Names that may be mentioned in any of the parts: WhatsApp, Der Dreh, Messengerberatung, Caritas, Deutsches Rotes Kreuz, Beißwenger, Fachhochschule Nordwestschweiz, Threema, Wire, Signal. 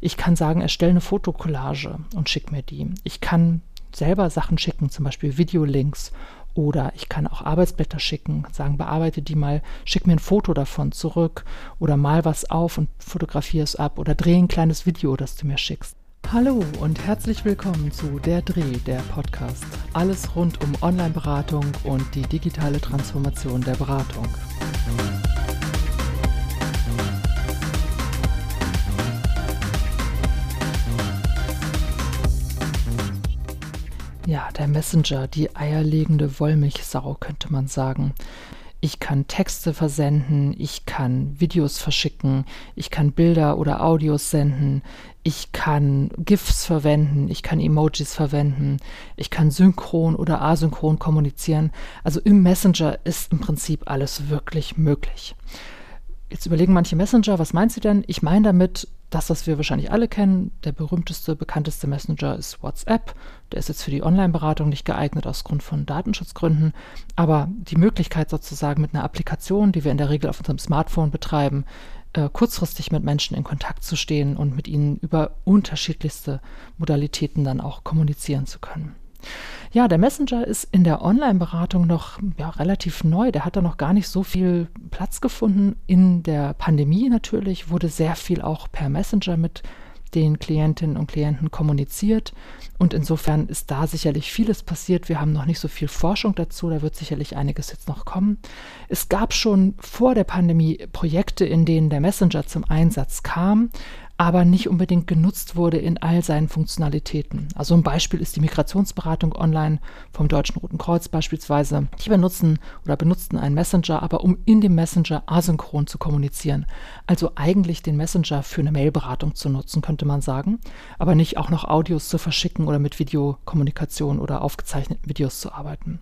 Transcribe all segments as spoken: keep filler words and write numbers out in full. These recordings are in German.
Ich kann sagen, erstelle eine Fotokollage und schick mir die. Ich kann selber Sachen schicken, zum Beispiel Videolinks, oder ich kann auch Arbeitsblätter schicken, sagen, bearbeite die mal, schick mir ein Foto davon zurück oder mal was auf und fotografiere es ab oder drehe ein kleines Video, das du mir schickst. Hallo und herzlich willkommen zu Der Dreh, der Podcast. Alles rund um Online-Beratung und die digitale Transformation der Beratung. Ja, der Messenger, die eierlegende Wollmilchsau, könnte man sagen. Ich kann Texte versenden, ich kann Videos verschicken, ich kann Bilder oder Audios senden, ich kann GIFs verwenden, ich kann Emojis verwenden, ich kann synchron oder asynchron kommunizieren. Also im Messenger ist im Prinzip alles wirklich möglich. Jetzt überlegen manche Messenger, was meint sie denn? Ich meine damit das, was wir wahrscheinlich alle kennen. Der berühmteste, bekannteste Messenger ist WhatsApp. Der ist jetzt für die Online-Beratung nicht geeignet aus Grund von Datenschutzgründen. Aber die Möglichkeit sozusagen mit einer Applikation, die wir in der Regel auf unserem Smartphone betreiben, äh, kurzfristig mit Menschen in Kontakt zu stehen und mit ihnen über unterschiedlichste Modalitäten dann auch kommunizieren zu können. Ja, der Messenger ist in der Online-Beratung noch ja, relativ neu. Der hat da noch gar nicht so viel Platz gefunden. In der Pandemie natürlich wurde sehr viel auch per Messenger mit den Klientinnen und Klienten kommuniziert. Und insofern ist da sicherlich vieles passiert. Wir haben noch nicht so viel Forschung dazu. Da wird sicherlich einiges jetzt noch kommen. Es gab schon vor der Pandemie Projekte, in denen der Messenger zum Einsatz kam, aber nicht unbedingt genutzt wurde in all seinen Funktionalitäten. Also ein Beispiel ist die Migrationsberatung online vom Deutschen Roten Kreuz beispielsweise. Die benutzen oder benutzten einen Messenger, aber um in dem Messenger asynchron zu kommunizieren. Also eigentlich den Messenger für eine Mailberatung zu nutzen, könnte man sagen, aber nicht auch noch Audios zu verschicken oder mit Videokommunikation oder aufgezeichneten Videos zu arbeiten.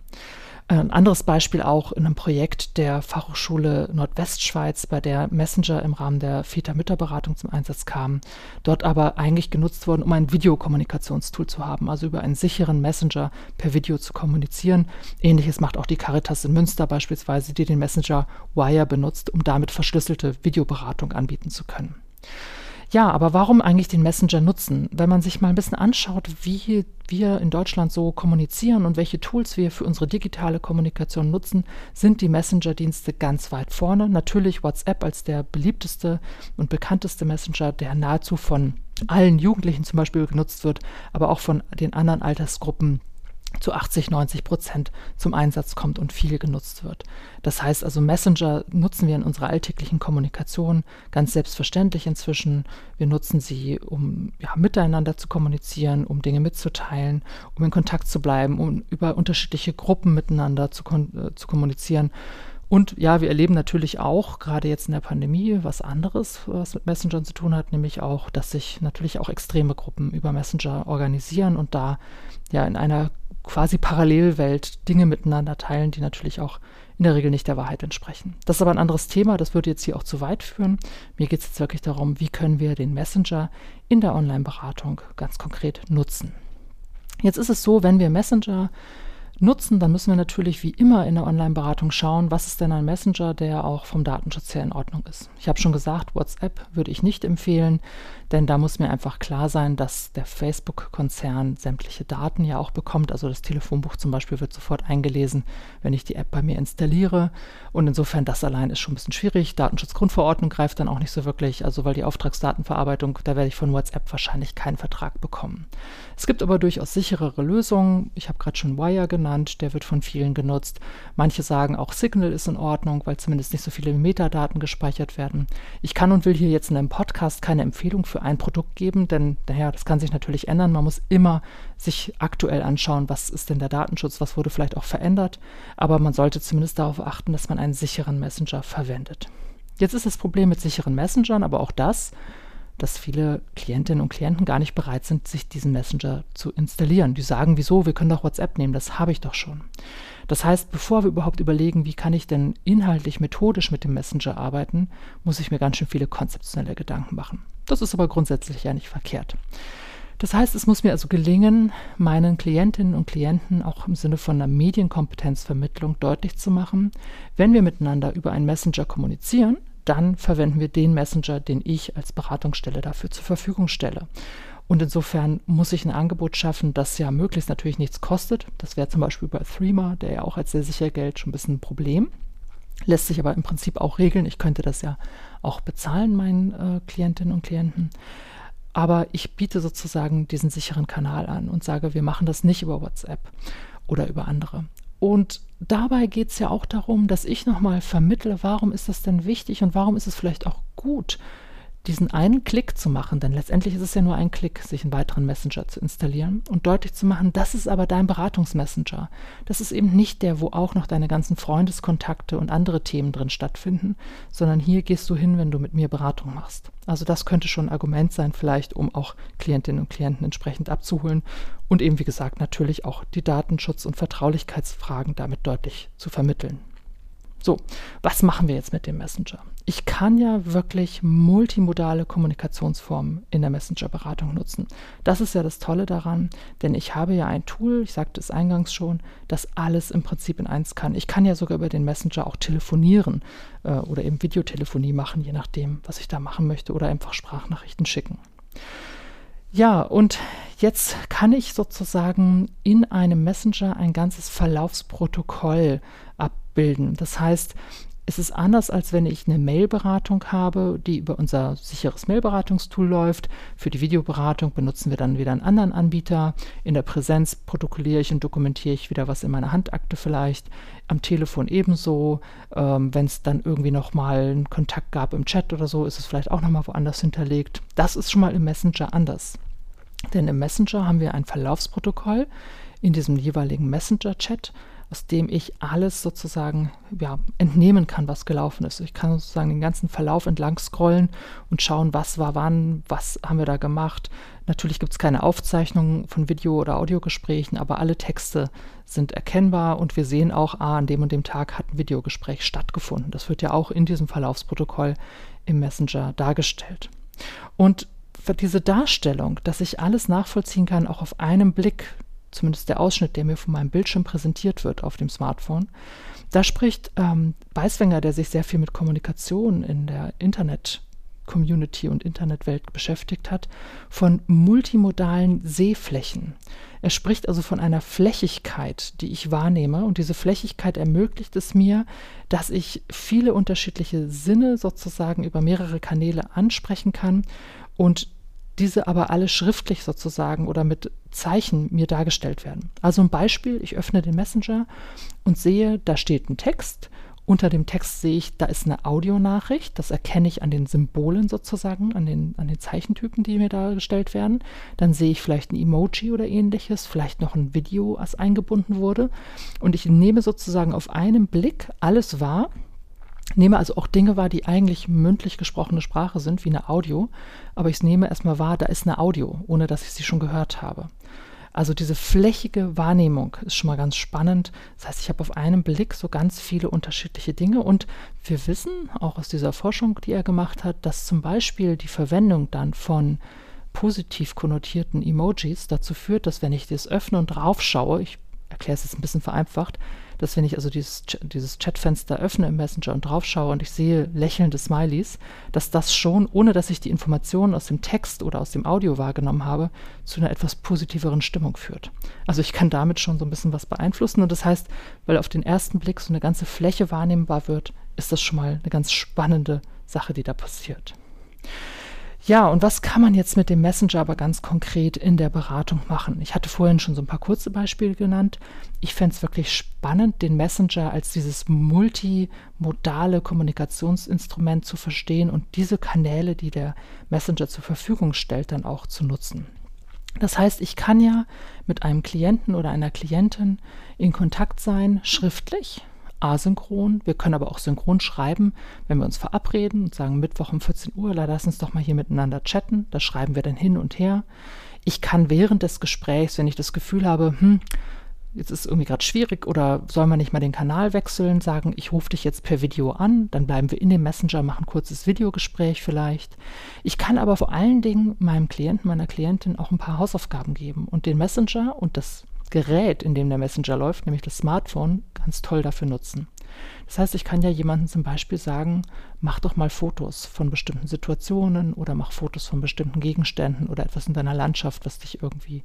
Ein anderes Beispiel auch in einem Projekt der Fachhochschule Nordwestschweiz, bei der Messenger im Rahmen der Väter-Mütter-Beratung zum Einsatz kam, dort aber eigentlich genutzt worden, um ein Videokommunikationstool zu haben, also über einen sicheren Messenger per Video zu kommunizieren. Ähnliches macht auch die Caritas in Münster beispielsweise, die den Messenger Wire benutzt, um damit verschlüsselte Videoberatung anbieten zu können. Ja, aber warum eigentlich den Messenger nutzen? Wenn man sich mal ein bisschen anschaut, wie wir in Deutschland so kommunizieren und welche Tools wir für unsere digitale Kommunikation nutzen, sind die Messenger-Dienste ganz weit vorne. Natürlich WhatsApp als der beliebteste und bekannteste Messenger, der nahezu von allen Jugendlichen zum Beispiel genutzt wird, aber auch von den anderen Altersgruppen zu achtzig, neunzig Prozent zum Einsatz kommt und viel genutzt wird. Das heißt also, Messenger nutzen wir in unserer alltäglichen Kommunikation ganz selbstverständlich inzwischen. Wir nutzen sie, um ja, miteinander zu kommunizieren, um Dinge mitzuteilen, um in Kontakt zu bleiben, um über unterschiedliche Gruppen miteinander zu, kon- zu kommunizieren. Und ja, wir erleben natürlich auch, gerade jetzt in der Pandemie, was anderes, was mit Messenger zu tun hat, nämlich auch, dass sich natürlich auch extreme Gruppen über Messenger organisieren und da ja in einer quasi Parallelwelt Dinge miteinander teilen, die natürlich auch in der Regel nicht der Wahrheit entsprechen. Das ist aber ein anderes Thema, das würde jetzt hier auch zu weit führen. Mir geht es jetzt wirklich darum, wie können wir den Messenger in der Online-Beratung ganz konkret nutzen. Jetzt ist es so, wenn wir Messenger nutzen, dann müssen wir natürlich wie immer in der Online-Beratung schauen, was ist denn ein Messenger, der auch vom Datenschutz her in Ordnung ist. Ich habe schon gesagt, WhatsApp würde ich nicht empfehlen, denn da muss mir einfach klar sein, dass der Facebook-Konzern sämtliche Daten ja auch bekommt. Also das Telefonbuch zum Beispiel wird sofort eingelesen, wenn ich die App bei mir installiere. Und insofern, das allein ist schon ein bisschen schwierig. Datenschutzgrundverordnung greift dann auch nicht so wirklich, also weil die Auftragsdatenverarbeitung, da werde ich von WhatsApp wahrscheinlich keinen Vertrag bekommen. Es gibt aber durchaus sicherere Lösungen. Ich habe gerade schon Wire genannt. Der wird von vielen genutzt. Manche sagen, auch Signal ist in Ordnung, weil zumindest nicht so viele Metadaten gespeichert werden. Ich kann und will hier jetzt in einem Podcast keine Empfehlung für ein Produkt geben, denn naja, das kann sich natürlich ändern. Man muss immer sich aktuell anschauen, was ist denn der Datenschutz, was wurde vielleicht auch verändert. Aber man sollte zumindest darauf achten, dass man einen sicheren Messenger verwendet. Jetzt ist das Problem mit sicheren Messengern, aber auch das, dass viele Klientinnen und Klienten gar nicht bereit sind, sich diesen Messenger zu installieren. Die sagen, wieso, wir können doch WhatsApp nehmen, das habe ich doch schon. Das heißt, bevor wir überhaupt überlegen, wie kann ich denn inhaltlich, methodisch mit dem Messenger arbeiten, muss ich mir ganz schön viele konzeptionelle Gedanken machen. Das ist aber grundsätzlich ja nicht verkehrt. Das heißt, es muss mir also gelingen, meinen Klientinnen und Klienten auch im Sinne von einer Medienkompetenzvermittlung deutlich zu machen, wenn wir miteinander über einen Messenger kommunizieren, dann verwenden wir den Messenger, den ich als Beratungsstelle dafür zur Verfügung stelle. Und insofern muss ich ein Angebot schaffen, das ja möglichst natürlich nichts kostet. Das wäre zum Beispiel bei Threema, der ja auch als sehr sicher gilt, schon ein bisschen ein Problem. Lässt sich aber im Prinzip auch regeln. Ich könnte das ja auch bezahlen, meinen äh, Klientinnen und Klienten. Aber ich biete sozusagen diesen sicheren Kanal an und sage, wir machen das nicht über WhatsApp oder über andere. Und dabei geht es ja auch darum, dass ich nochmal vermittle, warum ist das denn wichtig und warum ist es vielleicht auch gut, diesen einen Klick zu machen, denn letztendlich ist es ja nur ein Klick, sich einen weiteren Messenger zu installieren und deutlich zu machen, das ist aber dein Beratungsmessenger. Das ist eben nicht der, wo auch noch deine ganzen Freundeskontakte und andere Themen drin stattfinden, sondern hier gehst du hin, wenn du mit mir Beratung machst. Also das könnte schon ein Argument sein vielleicht, um auch Klientinnen und Klienten entsprechend abzuholen und eben wie gesagt natürlich auch die Datenschutz- und Vertraulichkeitsfragen damit deutlich zu vermitteln. So, was machen wir jetzt mit dem Messenger? Ich kann ja wirklich multimodale Kommunikationsformen in der Messenger-Beratung nutzen. Das ist ja das Tolle daran, denn ich habe ja ein Tool, ich sagte es eingangs schon, das alles im Prinzip in eins kann. Ich kann ja sogar über den Messenger auch telefonieren äh, oder eben Videotelefonie machen, je nachdem, was ich da machen möchte oder einfach Sprachnachrichten schicken. Ja, und jetzt kann ich sozusagen in einem Messenger ein ganzes Verlaufsprotokoll abbilden. Bilden. Das heißt, es ist anders, als wenn ich eine Mailberatung habe, die über unser sicheres Mailberatungstool läuft. Für die Videoberatung benutzen wir dann wieder einen anderen Anbieter. In der Präsenz protokolliere ich und dokumentiere ich wieder was in meiner Handakte vielleicht. Am Telefon ebenso. Ähm, wenn es dann irgendwie nochmal einen Kontakt gab im Chat oder so, ist es vielleicht auch nochmal woanders hinterlegt. Das ist schon mal im Messenger anders. Denn im Messenger haben wir ein Verlaufsprotokoll in diesem jeweiligen Messenger-Chat, aus dem ich alles sozusagen ja, entnehmen kann, was gelaufen ist. Ich kann sozusagen den ganzen Verlauf entlang scrollen und schauen, was war wann, was haben wir da gemacht. Natürlich gibt es keine Aufzeichnungen von Video- oder Audiogesprächen, aber alle Texte sind erkennbar und wir sehen auch, ah, an dem und dem Tag hat ein Videogespräch stattgefunden. Das wird ja auch in diesem Verlaufsprotokoll im Messenger dargestellt. Und für diese Darstellung, dass ich alles nachvollziehen kann, auch auf einem Blick, zumindest der Ausschnitt, der mir von meinem Bildschirm präsentiert wird auf dem Smartphone. Da spricht ähm, Beißwenger, der sich sehr viel mit Kommunikation in der Internet-Community und Internetwelt beschäftigt hat, von multimodalen Sehflächen. Er spricht also von einer Flächigkeit, die ich wahrnehme. Und diese Flächigkeit ermöglicht es mir, dass ich viele unterschiedliche Sinne sozusagen über mehrere Kanäle ansprechen kann und diese aber alle schriftlich sozusagen oder mit Zeichen mir dargestellt werden. Also ein Beispiel, ich öffne den Messenger und sehe, da steht ein Text. Unter dem Text sehe ich, da ist eine Audionachricht. Das erkenne ich an den Symbolen sozusagen, an den, an den Zeichentypen, die mir dargestellt werden. Dann sehe ich vielleicht ein Emoji oder ähnliches, vielleicht noch ein Video, was eingebunden wurde. Und ich nehme sozusagen auf einen Blick alles wahr. Nehme also auch Dinge wahr, die eigentlich mündlich gesprochene Sprache sind, wie eine Audio, aber ich nehme erstmal wahr, da ist eine Audio, ohne dass ich sie schon gehört habe. Also diese flächige Wahrnehmung ist schon mal ganz spannend. Das heißt, ich habe auf einen Blick so ganz viele unterschiedliche Dinge und wir wissen, auch aus dieser Forschung, die er gemacht hat, dass zum Beispiel die Verwendung dann von positiv konnotierten Emojis dazu führt, dass wenn ich das öffne und drauf schaue, ich erkläre es jetzt ein bisschen vereinfacht, dass wenn ich also dieses, dieses Chatfenster öffne im Messenger und drauf schaue und ich sehe lächelnde Smileys, dass das schon, ohne dass ich die Informationen aus dem Text oder aus dem Audio wahrgenommen habe, zu einer etwas positiveren Stimmung führt. Also ich kann damit schon so ein bisschen was beeinflussen und das heißt, weil auf den ersten Blick so eine ganze Fläche wahrnehmbar wird, ist das schon mal eine ganz spannende Sache, die da passiert. Ja, und was kann man jetzt mit dem Messenger aber ganz konkret in der Beratung machen? Ich hatte vorhin schon so ein paar kurze Beispiele genannt. Ich fände es wirklich spannend, den Messenger als dieses multimodale Kommunikationsinstrument zu verstehen und diese Kanäle, die der Messenger zur Verfügung stellt, dann auch zu nutzen. Das heißt, ich kann ja mit einem Klienten oder einer Klientin in Kontakt sein, schriftlich, asynchron. Wir können aber auch synchron schreiben, wenn wir uns verabreden und sagen, Mittwoch um vierzehn Uhr, lass uns doch mal hier miteinander chatten. Da schreiben wir dann hin und her. Ich kann während des Gesprächs, wenn ich das Gefühl habe, hm, jetzt ist es irgendwie gerade schwierig oder soll man nicht mal den Kanal wechseln, sagen, ich rufe dich jetzt per Video an, dann bleiben wir in dem Messenger, machen ein kurzes Videogespräch vielleicht. Ich kann aber vor allen Dingen meinem Klienten, meiner Klientin auch ein paar Hausaufgaben geben und den Messenger und das Gerät, in dem der Messenger läuft, nämlich das Smartphone, ganz toll dafür nutzen. Das heißt, ich kann ja jemandem zum Beispiel sagen, mach doch mal Fotos von bestimmten Situationen oder mach Fotos von bestimmten Gegenständen oder etwas in deiner Landschaft, was dich irgendwie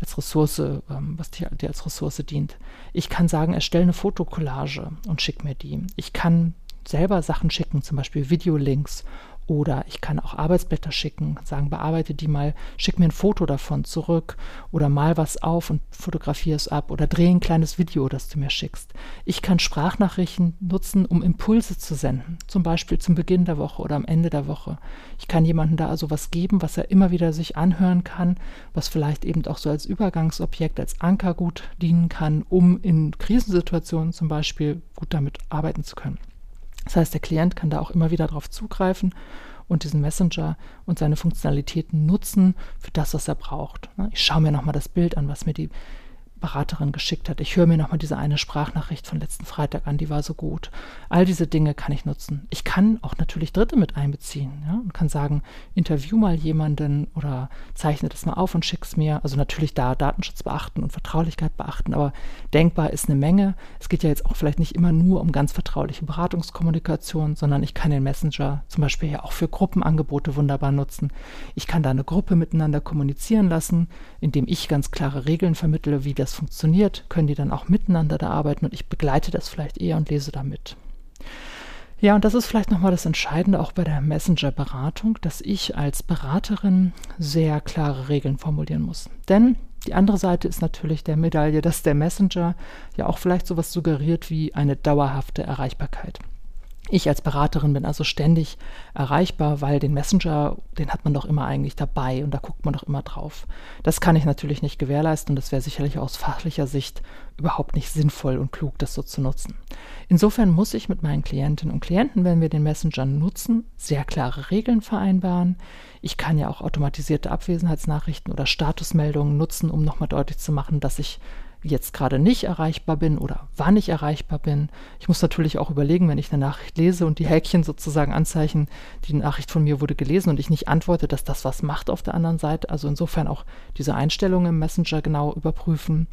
als Ressource, was dir als Ressource dient. Ich kann sagen, erstelle eine Fotokollage und schick mir die. Ich kann selber Sachen schicken, zum Beispiel Videolinks, oder ich kann auch Arbeitsblätter schicken, sagen, bearbeite die mal, schick mir ein Foto davon zurück oder mal was auf und fotografiere es ab oder drehe ein kleines Video, das du mir schickst. Ich kann Sprachnachrichten nutzen, um Impulse zu senden, zum Beispiel zum Beginn der Woche oder am Ende der Woche. Ich kann jemandem da also was geben, was er immer wieder sich anhören kann, was vielleicht eben auch so als Übergangsobjekt, als Ankergut dienen kann, um in Krisensituationen zum Beispiel gut damit arbeiten zu können. Das heißt, der Klient kann da auch immer wieder drauf zugreifen und diesen Messenger und seine Funktionalitäten nutzen für das, was er braucht. Ich schaue mir nochmal das Bild an, was mir die Beraterin geschickt hat. Ich höre mir nochmal diese eine Sprachnachricht von letzten Freitag an, die war so gut. All diese Dinge kann ich nutzen. Ich kann auch natürlich Dritte mit einbeziehen, ja, und kann sagen, interview mal jemanden oder zeichne das mal auf und schick's mir. Also natürlich da Datenschutz beachten und Vertraulichkeit beachten, aber denkbar ist eine Menge. Es geht ja jetzt auch vielleicht nicht immer nur um ganz vertrauliche Beratungskommunikation, sondern ich kann den Messenger zum Beispiel ja auch für Gruppenangebote wunderbar nutzen. Ich kann da eine Gruppe miteinander kommunizieren lassen, indem ich ganz klare Regeln vermittle, wie das Das funktioniert, können die dann auch miteinander da arbeiten und ich begleite das vielleicht eher und lese da mit. Ja, und das ist vielleicht nochmal das Entscheidende auch bei der Messenger-Beratung, dass ich als Beraterin sehr klare Regeln formulieren muss. Denn die andere Seite ist natürlich der Medaille, dass der Messenger ja auch vielleicht sowas suggeriert wie eine dauerhafte Erreichbarkeit. Ich als Beraterin bin also ständig erreichbar, weil den Messenger, den hat man doch immer eigentlich dabei und da guckt man doch immer drauf. Das kann ich natürlich nicht gewährleisten und das wäre sicherlich aus fachlicher Sicht überhaupt nicht sinnvoll und klug, das so zu nutzen. Insofern muss ich mit meinen Klientinnen und Klienten, wenn wir den Messenger nutzen, sehr klare Regeln vereinbaren. Ich kann ja auch automatisierte Abwesenheitsnachrichten oder Statusmeldungen nutzen, um nochmal deutlich zu machen, dass ich jetzt gerade nicht erreichbar bin oder wann ich erreichbar bin. Ich muss natürlich auch überlegen, wenn ich eine Nachricht lese und die Häkchen sozusagen anzeichnen, die Nachricht von mir wurde gelesen und ich nicht antworte, dass das was macht auf der anderen Seite. Also insofern auch diese Einstellungen im Messenger genau überprüfen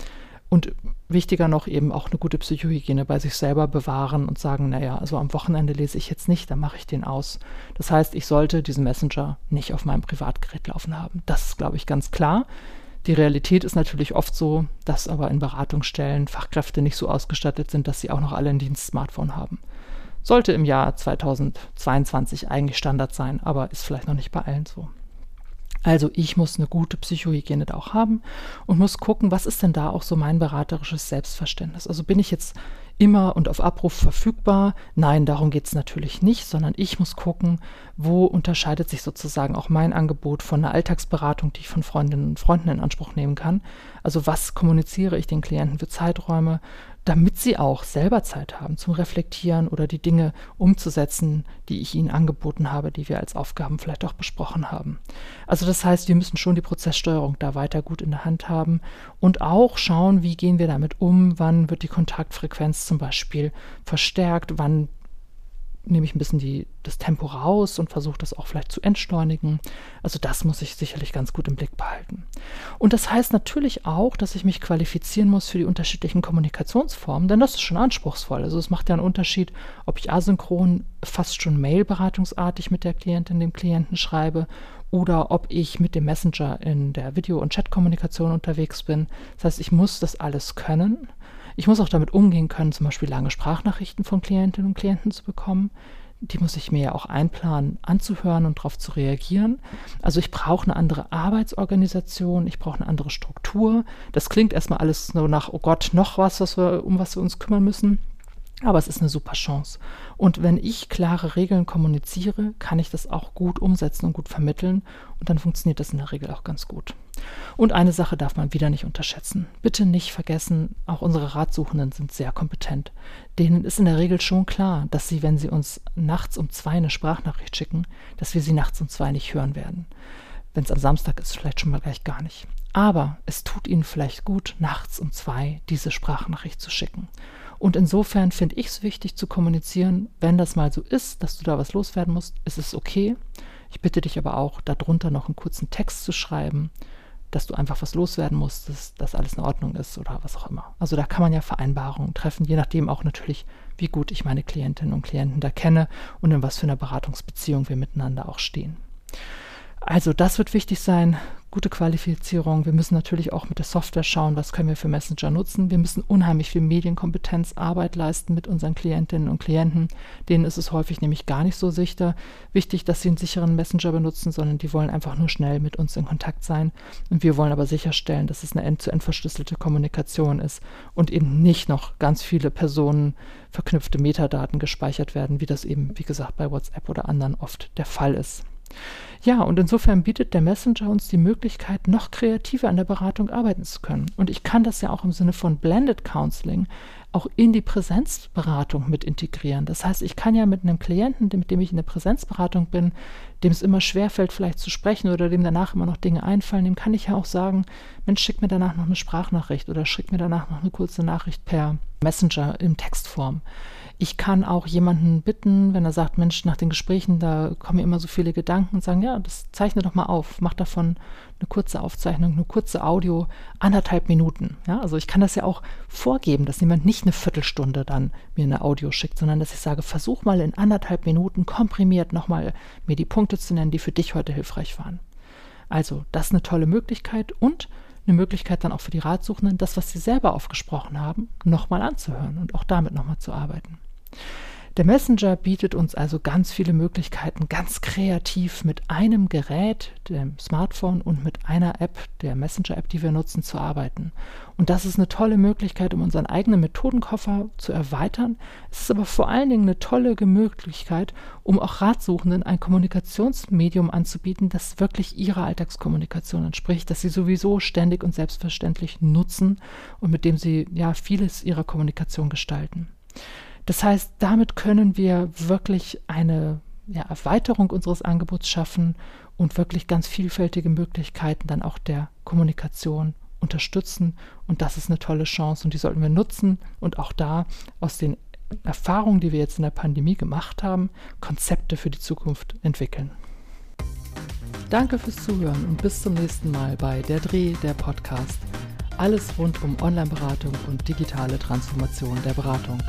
und wichtiger noch eben auch eine gute Psychohygiene bei sich selber bewahren und sagen, naja, also am Wochenende lese ich jetzt nicht, dann mache ich den aus. Das heißt, ich sollte diesen Messenger nicht auf meinem Privatgerät laufen haben. Das ist, glaube ich, ganz klar. Die Realität ist natürlich oft so, dass aber in Beratungsstellen Fachkräfte nicht so ausgestattet sind, dass sie auch noch alle ein Dienst-Smartphone haben. Sollte im Jahr zweitausendzweiundzwanzig eigentlich Standard sein, aber ist vielleicht noch nicht bei allen so. Also ich muss eine gute Psychohygiene da auch haben und muss gucken, was ist denn da auch so mein beraterisches Selbstverständnis? Also bin ich jetzt immer und auf Abruf verfügbar? Nein, darum geht es natürlich nicht, sondern ich muss gucken, wo unterscheidet sich sozusagen auch mein Angebot von einer Alltagsberatung, die ich von Freundinnen und Freunden in Anspruch nehmen kann. Also was kommuniziere ich den Klienten für Zeiträume, damit sie auch selber Zeit haben zum Reflektieren oder die Dinge umzusetzen, die ich ihnen angeboten habe, die wir als Aufgaben vielleicht auch besprochen haben. Also das heißt, wir müssen schon die Prozesssteuerung da weiter gut in der Hand haben und auch schauen, wie gehen wir damit um, wann wird die Kontaktfrequenz zum Beispiel verstärkt, wann nehme ich ein bisschen die, das Tempo raus und versuche das auch vielleicht zu entschleunigen. Also das muss ich sicherlich ganz gut im Blick behalten. Und das heißt natürlich auch, dass ich mich qualifizieren muss für die unterschiedlichen Kommunikationsformen, denn das ist schon anspruchsvoll. Also es macht ja einen Unterschied, ob ich asynchron fast schon mailberatungsartig mit der Klientin, dem Klienten schreibe oder ob ich mit dem Messenger in der Video- und Chatkommunikation unterwegs bin. Das heißt, ich muss das alles können. Ich muss auch damit umgehen können, zum Beispiel lange Sprachnachrichten von Klientinnen und Klienten zu bekommen. Die muss ich mir ja auch einplanen, anzuhören und darauf zu reagieren. Also ich brauche eine andere Arbeitsorganisation, ich brauche eine andere Struktur. Das klingt erstmal alles so nach, oh Gott, noch was, was wir, um was wir uns kümmern müssen. Aber es ist eine super Chance. Und wenn ich klare Regeln kommuniziere, kann ich das auch gut umsetzen und gut vermitteln. Und dann funktioniert das in der Regel auch ganz gut. Und eine Sache darf man wieder nicht unterschätzen. Bitte nicht vergessen, auch unsere Ratsuchenden sind sehr kompetent. Denen ist in der Regel schon klar, dass sie, wenn sie uns nachts um zwei eine Sprachnachricht schicken, dass wir sie nachts um zwei nicht hören werden. Wenn es am Samstag ist, vielleicht schon mal gleich gar nicht. Aber es tut ihnen vielleicht gut, nachts um zwei diese Sprachnachricht zu schicken. Und insofern finde ich es wichtig zu kommunizieren, wenn das mal so ist, dass du da was loswerden musst, ist es okay. Ich bitte dich aber auch, darunter noch einen kurzen Text zu schreiben, dass du einfach was loswerden musst, dass das alles in Ordnung ist oder was auch immer. Also da kann man ja Vereinbarungen treffen, je nachdem auch natürlich, wie gut ich meine Klientinnen und Klienten da kenne und in was für einer Beratungsbeziehung wir miteinander auch stehen. Also das wird wichtig sein, gute Qualifizierung. Wir müssen natürlich auch mit der Software schauen, was können wir für Messenger nutzen. Wir müssen unheimlich viel Medienkompetenzarbeit leisten mit unseren Klientinnen und Klienten. Denen ist es häufig nämlich gar nicht so sicher. Wichtig, dass sie einen sicheren Messenger benutzen, sondern die wollen einfach nur schnell mit uns in Kontakt sein. Und wir wollen aber sicherstellen, dass es eine end-zu-end verschlüsselte Kommunikation ist und eben nicht noch ganz viele Personen verknüpfte Metadaten gespeichert werden, wie das eben, wie gesagt, bei WhatsApp oder anderen oft der Fall ist. Ja, und insofern bietet der Messenger uns die Möglichkeit, noch kreativer an der Beratung arbeiten zu können. Und ich kann das ja auch im Sinne von Blended Counseling auch in die Präsenzberatung mit integrieren. Das heißt, ich kann ja mit einem Klienten, mit dem ich in der Präsenzberatung bin, dem es immer schwerfällt, vielleicht zu sprechen oder dem danach immer noch Dinge einfallen, dem kann ich ja auch sagen, Mensch, schick mir danach noch eine Sprachnachricht oder schick mir danach noch eine kurze Nachricht per Messenger in Textform. Ich kann auch jemanden bitten, wenn er sagt, Mensch, nach den Gesprächen, da kommen mir immer so viele Gedanken, und sagen, ja, das zeichne doch mal auf, mach davon eine kurze Aufzeichnung, eine kurze Audio, anderthalb Minuten. Ja, also ich kann das ja auch vorgeben, dass jemand nicht eine Viertelstunde dann mir eine Audio schickt, sondern dass ich sage, versuch mal in anderthalb Minuten komprimiert nochmal mir die Punkte zu nennen, die für dich heute hilfreich waren. Also das ist eine tolle Möglichkeit und eine Möglichkeit dann auch für die Ratsuchenden, das, was sie selber aufgesprochen haben, nochmal anzuhören und auch damit nochmal zu arbeiten. Der Messenger bietet uns also ganz viele Möglichkeiten, ganz kreativ mit einem Gerät, dem Smartphone und mit einer App, der Messenger-App, die wir nutzen, zu arbeiten. Und das ist eine tolle Möglichkeit, um unseren eigenen Methodenkoffer zu erweitern. Es ist aber vor allen Dingen eine tolle Möglichkeit, um auch Ratsuchenden ein Kommunikationsmedium anzubieten, das wirklich ihrer Alltagskommunikation entspricht, das sie sowieso ständig und selbstverständlich nutzen und mit dem sie ja vieles ihrer Kommunikation gestalten. Das heißt, damit können wir wirklich eine ja, Erweiterung unseres Angebots schaffen und wirklich ganz vielfältige Möglichkeiten dann auch der Kommunikation unterstützen. Und das ist eine tolle Chance und die sollten wir nutzen und auch da aus den Erfahrungen, die wir jetzt in der Pandemie gemacht haben, Konzepte für die Zukunft entwickeln. Danke fürs Zuhören und bis zum nächsten Mal bei Der Dreh, der Podcast. Alles rund um Online-Beratung und digitale Transformation der Beratung.